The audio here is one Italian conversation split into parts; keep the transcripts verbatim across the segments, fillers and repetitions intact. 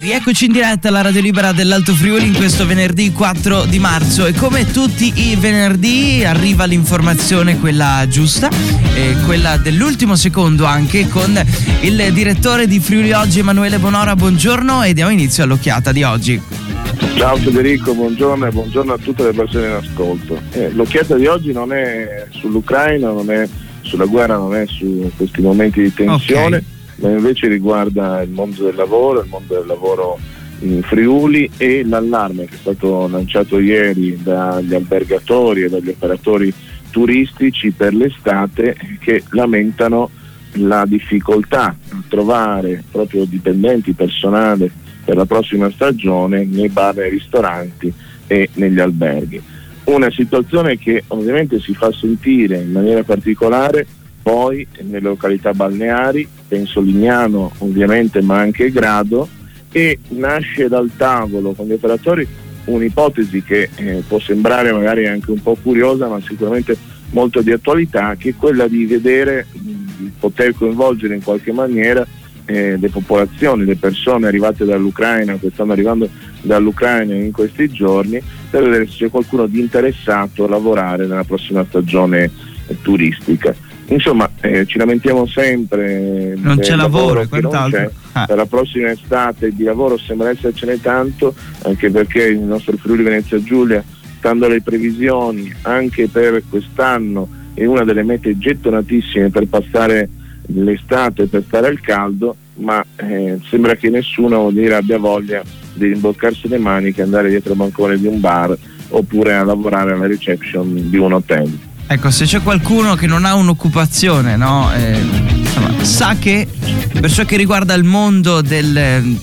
Rieccoci in diretta alla Radio Libera dell'Alto Friuli in questo venerdì quattro di marzo e come tutti i venerdì arriva l'informazione, quella giusta e quella dell'ultimo secondo, anche con il direttore di Friuli Oggi Emanuele Bonora. Buongiorno e diamo inizio all'occhiata di oggi. Ciao Federico, buongiorno e buongiorno a tutte le persone in ascolto. Eh, l'occhiata di oggi non è sull'Ucraina, non è sulla guerra, non è su questi momenti di tensione. Okay. Ma invece riguarda il mondo del lavoro, il mondo del lavoro in Friuli e l'allarme che è stato lanciato ieri dagli albergatori e dagli operatori turistici per l'estate, che lamentano la difficoltà a trovare proprio dipendenti, personale per la prossima stagione nei bar, nei ristoranti e negli alberghi. Una situazione che ovviamente si fa sentire in maniera particolare poi nelle località balneari, penso Lignano ovviamente, ma anche Grado, e nasce dal tavolo con gli operatori un'ipotesi che eh, può sembrare magari anche un po' curiosa, ma sicuramente molto di attualità, che è quella di vedere, di poter coinvolgere in qualche maniera eh, le popolazioni, le persone arrivate dall'Ucraina, che stanno arrivando dall'Ucraina in questi giorni, per vedere se c'è qualcuno di interessato a lavorare nella prossima stagione eh, turistica. Insomma, eh, ci lamentiamo sempre. Non c'è lavoro, lavoro e quant'altro. Non c'è. Ah. Per la prossima estate di lavoro sembra essercene tanto, anche perché il nostro Friuli Venezia Giulia, stando alle previsioni, anche per quest'anno è una delle mete gettonatissime per passare l'estate, per stare al caldo, ma eh, sembra che nessuno dire, abbia voglia di imboccarsi le maniche, andare dietro il bancone di un bar oppure a lavorare alla reception di un hotel. Ecco, se c'è qualcuno che non ha un'occupazione, no? Eh, insomma, sa che per ciò che riguarda il mondo del,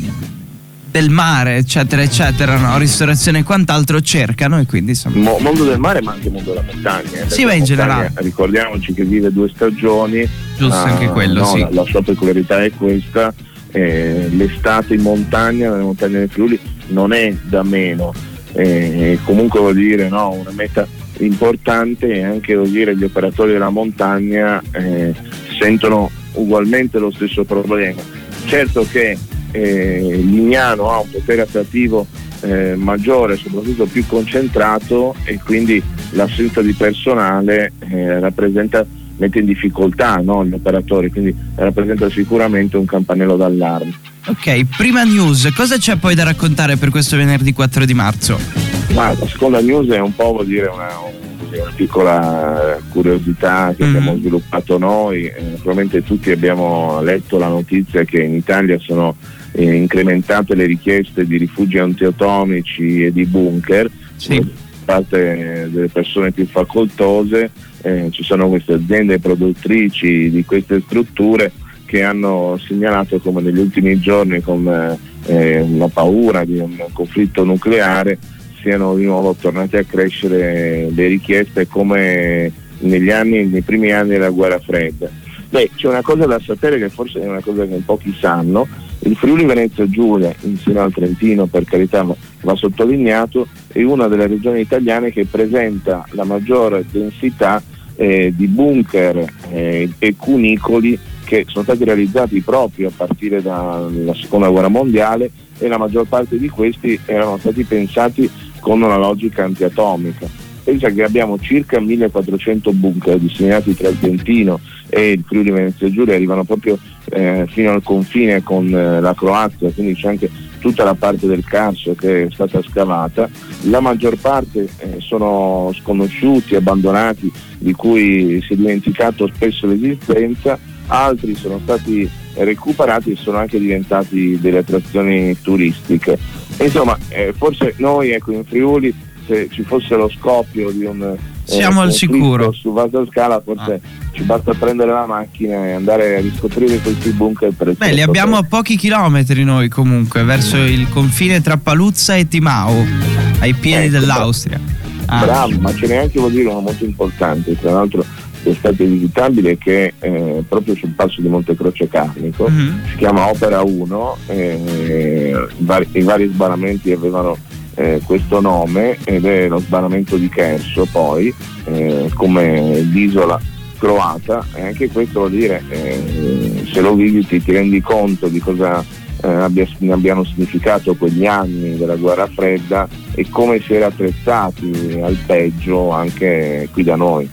del mare, eccetera, eccetera, no? Ristorazione e quant'altro, cercano e quindi insomma. Mo- mondo del mare, ma anche mondo della montagna. Eh, sì, ma in montagna, generale. Ricordiamoci che vive due stagioni. Giusto, ah, anche quello, no, sì. La, la sua peculiarità è questa. Eh, l'estate in montagna, nelle montagne del Friuli, non è da meno. Eh, comunque vuol dire, no? Una meta importante, e anche vuol dire gli operatori della montagna eh, sentono ugualmente lo stesso problema. Certo che eh, Lignano ha un potere attrattivo eh, maggiore, soprattutto più concentrato, e quindi l'assenza di personale eh, rappresenta, mette in difficoltà, no, gli operatori, quindi rappresenta sicuramente un campanello d'allarme. Ok, prima news, cosa c'è poi da raccontare per questo venerdì quattro di marzo? Ma la seconda news è un po', vuol dire, una, una piccola curiosità che mm. abbiamo sviluppato noi. Eh, naturalmente tutti abbiamo letto la notizia che in Italia sono eh, incrementate le richieste di rifugi antiotomici e di bunker, sì, da parte delle persone più facoltose. Eh, ci sono queste aziende produttrici di queste strutture che hanno segnalato come negli ultimi giorni, con eh, una paura di un conflitto nucleare, siano di nuovo tornate a crescere le richieste come negli anni, nei primi anni della guerra fredda. Beh, c'è una cosa da sapere che forse è una cosa che pochi sanno: il Friuli Venezia Giulia, insieme al Trentino, per carità, va sottolineato, è una delle regioni italiane che presenta la maggiore densità eh, di bunker eh, e cunicoli che sono stati realizzati proprio a partire dalla seconda guerra mondiale, e la maggior parte di questi erano stati pensati con una logica antiatomica. Pensa che abbiamo circa millequattrocento bunker disseminati tra il Trentino e il Friuli Venezia Giulia, arrivano proprio eh, fino al confine con eh, la Croazia, quindi c'è anche tutta la parte del Carso che è stata scavata. La maggior parte eh, sono sconosciuti, abbandonati, di cui si è dimenticato spesso l'esistenza. Altri sono stati recuperati e sono anche diventati delle attrazioni turistiche. Insomma, eh, forse noi, ecco, in Friuli, se ci fosse lo scoppio di un siamo eh, al sicuro su vasta scala, forse ah. ci basta prendere la macchina e andare a riscoprire questi bunker. Per beh, li abbiamo a pochi chilometri noi, comunque verso il confine tra Paluzza e Timau, ai piedi eh, dell'Austria. ah. Bravo, ma ce n'è anche, vuol dire, uno molto importante, tra l'altro è stato visitabile, che eh, proprio sul passo di Monte Croce Carnico, mm-hmm. si chiama Opera uno, eh, vari, i vari sbarramenti avevano eh, questo nome, ed è lo sbarramento di Kerso, poi eh, come l'isola croata, e anche questo vuol dire eh, se lo visiti ti rendi conto di cosa eh, abbia, abbiano significato quegli anni della guerra fredda e come si era attrezzati al peggio anche qui da noi.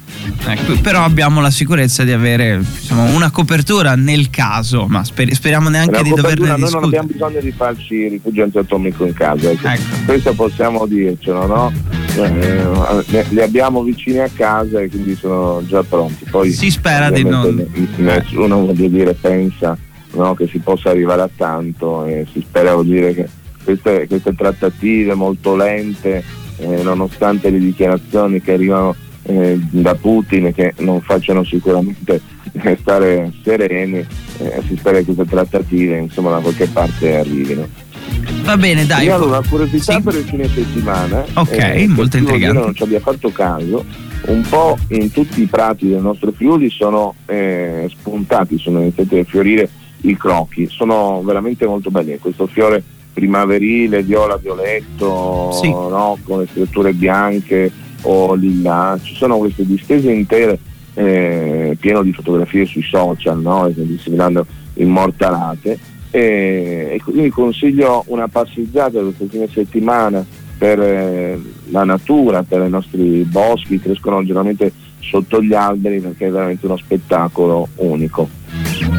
Ecco, però abbiamo la sicurezza di avere, insomma, una copertura nel caso, ma sper- speriamo neanche la di doverne discutere. Noi non abbiamo bisogno di farci rifugiante atomico in casa, ecco. Ecco. Questo possiamo dircelo, no? Eh, li abbiamo vicini a casa e quindi sono già pronti. Poi si spera di non... Nessuno, voglio dire, pensa, no, che si possa arrivare a tanto, e si spera, vuol dire, che queste, queste trattative molto lente, eh, nonostante le dichiarazioni che arrivano Eh, da Putin, che non facciano sicuramente eh, stare sereni, eh, si spera che queste trattative, insomma, da qualche parte arrivino. Va bene, dai. Io ho una curiosità, sì, per il fine settimana. Ok, eh, molto intrigante. Non ci abbia fatto caso, un po' in tutti i prati del nostro Friuli sono eh, spuntati, sono iniziati a fiorire i crochi, sono veramente molto belli. Questo fiore primaverile, viola, violetto, sì, no, con le strutture bianche o lilla, ci sono queste distese intere, eh, pieno di fotografie sui social, no? Che si vedranno immortalate, e, e quindi consiglio una passeggiata questa fine settimana per eh, la natura, per i nostri boschi, crescono generalmente sotto gli alberi, perché è veramente uno spettacolo unico.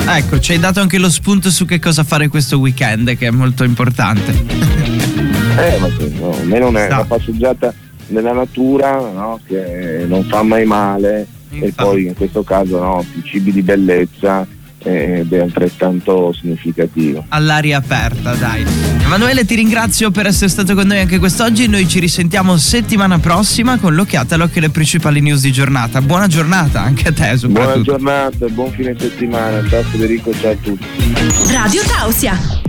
Ecco, ci hai dato anche lo spunto su che cosa fare questo weekend, che è molto importante. Eh, ma sì, no, almeno una, no. una passeggiata nella natura, no? Che non fa mai male. Infatti. E poi in questo caso, no, cibi di bellezza ed è altrettanto significativo. All'aria aperta, dai. Emanuele, ti ringrazio per essere stato con noi anche quest'oggi. Noi ci risentiamo settimana prossima con l'occhiata all'occhio alle principali news di giornata. Buona giornata anche a te, soprattutto. Buona giornata, buon fine settimana. Ciao Federico, ciao a tutti. Radio Tausia.